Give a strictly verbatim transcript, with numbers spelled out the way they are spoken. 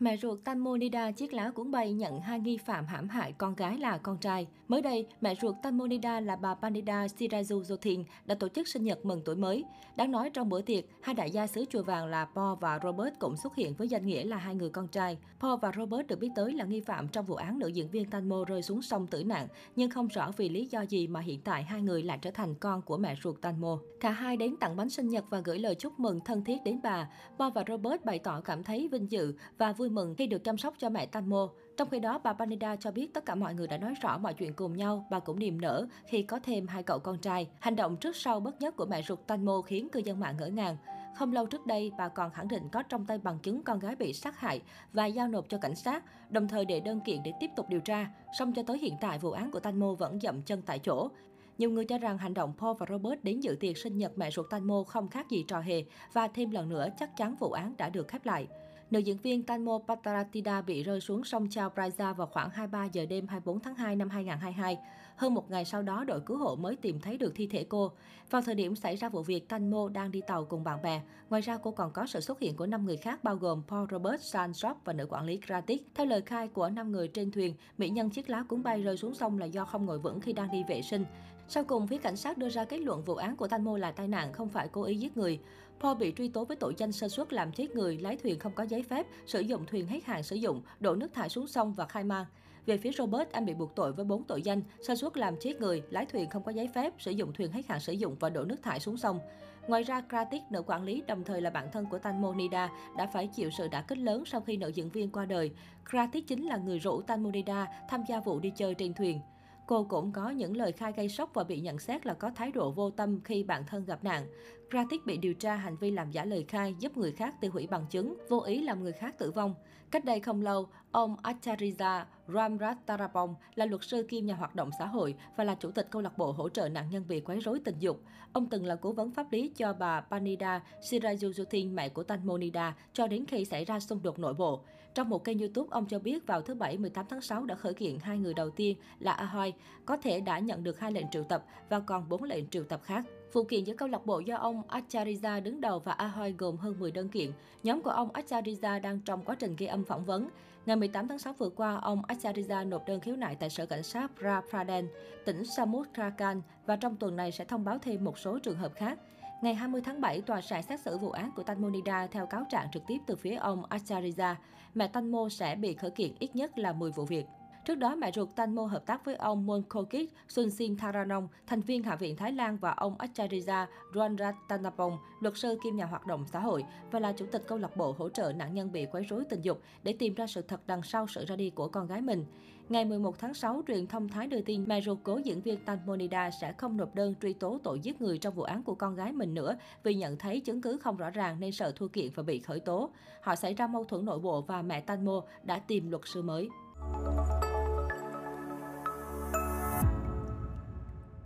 Mẹ ruột Tangmo Nida chiếc lá cuốn bay nhận hai nghi phạm hãm hại con gái là con trai. Mới đây, mẹ ruột Tangmo Nida là bà Panida Siraju Zothin đã tổ chức sinh nhật mừng tuổi mới. Đáng nói trong bữa tiệc, hai đại gia xứ chùa vàng là Paul và Robert cũng xuất hiện với danh nghĩa là hai người con trai. Paul và Robert được biết tới là nghi phạm trong vụ án nữ diễn viên Tangmo rơi xuống sông tử nạn, nhưng không rõ vì lý do gì mà hiện tại hai người lại trở thành con của mẹ ruột Tangmo. Cả hai đến tặng bánh sinh nhật và gửi lời chúc mừng thân thiết đến bà. Paul và Robert bày tỏ cảm thấy vinh dự và vui mừng khi được chăm sóc cho mẹ Tangmo. Trong khi đó, bà Panida cho biết tất cả mọi người đã nói rõ mọi chuyện cùng nhau, bà cũng niềm nở khi có thêm hai cậu con trai. Hành động trước sau bất nhất của mẹ ruột Tangmo khiến cư dân mạng ngỡ ngàng. Không lâu trước đây, bà còn khẳng định có trong tay bằng chứng con gái bị sát hại và giao nộp cho cảnh sát, đồng thời đệ đơn kiện để tiếp tục điều tra. Song cho tới hiện tại, vụ án của Tangmo vẫn dậm chân tại chỗ. Nhiều người cho rằng hành động Paul và Robert đến dự tiệc sinh nhật mẹ ruột Tangmo không khác gì trò hề và thêm lần nữa chắc chắn vụ án đã được khép lại. Nữ diễn viên Tangmo Nida bị rơi xuống sông Chao Phraya vào khoảng hai mươi ba giờ đêm hai mươi bốn tháng hai năm hai nghìn không trăm hai mươi hai. Hơn một ngày sau đó, đội cứu hộ mới tìm thấy được thi thể cô. Vào thời điểm xảy ra vụ việc, Tangmo đang đi tàu cùng bạn bè. Ngoài ra, cô còn có sự xuất hiện của năm người khác bao gồm Paul Robert Sandroff và nữ quản lý Kratik. Theo lời khai của năm người trên thuyền, mỹ nhân chiếc lá cuốn bay rơi xuống sông là do không ngồi vững khi đang đi vệ sinh. Sau cùng, phía cảnh sát đưa ra kết luận vụ án của Tangmo là tai nạn, không phải cố ý giết người. Paul bị truy tố với tội danh sơ suất làm chết người, lái thuyền không có giấy phép, sử dụng thuyền hết hạn sử dụng, đổ nước thải xuống sông và khai man. Về phía Robert, anh bị buộc tội với bốn tội danh sơ suất làm chết người, lái thuyền không có giấy phép, sử dụng thuyền hết hạn sử dụng và đổ nước thải xuống sông. Ngoài ra, Kratik, nữ quản lý đồng thời là bạn thân của Tangmo Nida, đã phải chịu sự đả kích lớn sau khi nữ diễn viên qua đời. Kratik chính là người rủ Tangmo Nida tham gia vụ đi chơi trên thuyền. Cô cũng có những lời khai gây sốc và bị nhận xét là có thái độ vô tâm khi bản thân gặp nạn. Gratis bị điều tra hành vi làm giả lời khai, giúp người khác tiêu hủy bằng chứng, vô ý làm người khác tử vong. Cách đây không lâu, ông Atchariya Ruangrattanapong là luật sư kiêm nhà hoạt động xã hội và là chủ tịch câu lạc bộ hỗ trợ nạn nhân bị quấy rối tình dục. Ông từng là cố vấn pháp lý cho bà Panida Siraju Zothin, mẹ của Tangmo Nida, cho đến khi xảy ra xung đột nội bộ. Trong một kênh YouTube, ông cho biết vào thứ Bảy mười tám tháng sáu đã khởi kiện hai người đầu tiên là Ahoy, có thể đã nhận được hai lệnh triệu tập và còn bốn lệnh triệu tập khác. Vụ kiện giữa câu lạc bộ do ông Atchariya đứng đầu và Ahoy gồm hơn mười đơn kiện. Nhóm của ông Atchariya đang trong quá trình ghi âm phỏng vấn. Ngày mười tám tháng sáu vừa qua, ông Atchariya nộp đơn khiếu nại tại sở cảnh sát Prakan, tỉnh Samut Prakan và trong tuần này sẽ thông báo thêm một số trường hợp khác. Ngày hai mươi tháng bảy, tòa sẽ xét xử vụ án của Tangmo Nida theo cáo trạng trực tiếp từ phía ông Atchariya. Mẹ Tangmo sẽ bị khởi kiện ít nhất là mười vụ việc. Trước đó, mẹ ruột Tangmo hợp tác với ông Monkook Sunsin Tharanong, thành viên Hạ viện Thái Lan và ông Atchariya Ruangrattanapong, luật sư kiêm nhà hoạt động xã hội và là chủ tịch câu lạc bộ hỗ trợ nạn nhân bị quấy rối tình dục để tìm ra sự thật đằng sau sự ra đi của con gái mình. Ngày mười một tháng sáu, truyền thông Thái đưa tin mẹ ruột cố diễn viên Tangmo Nida sẽ không nộp đơn truy tố tội giết người trong vụ án của con gái mình nữa vì nhận thấy chứng cứ không rõ ràng nên sợ thua kiện và bị khởi tố. Họ xảy ra mâu thuẫn nội bộ và mẹ Tangmo đã tìm luật sư mới.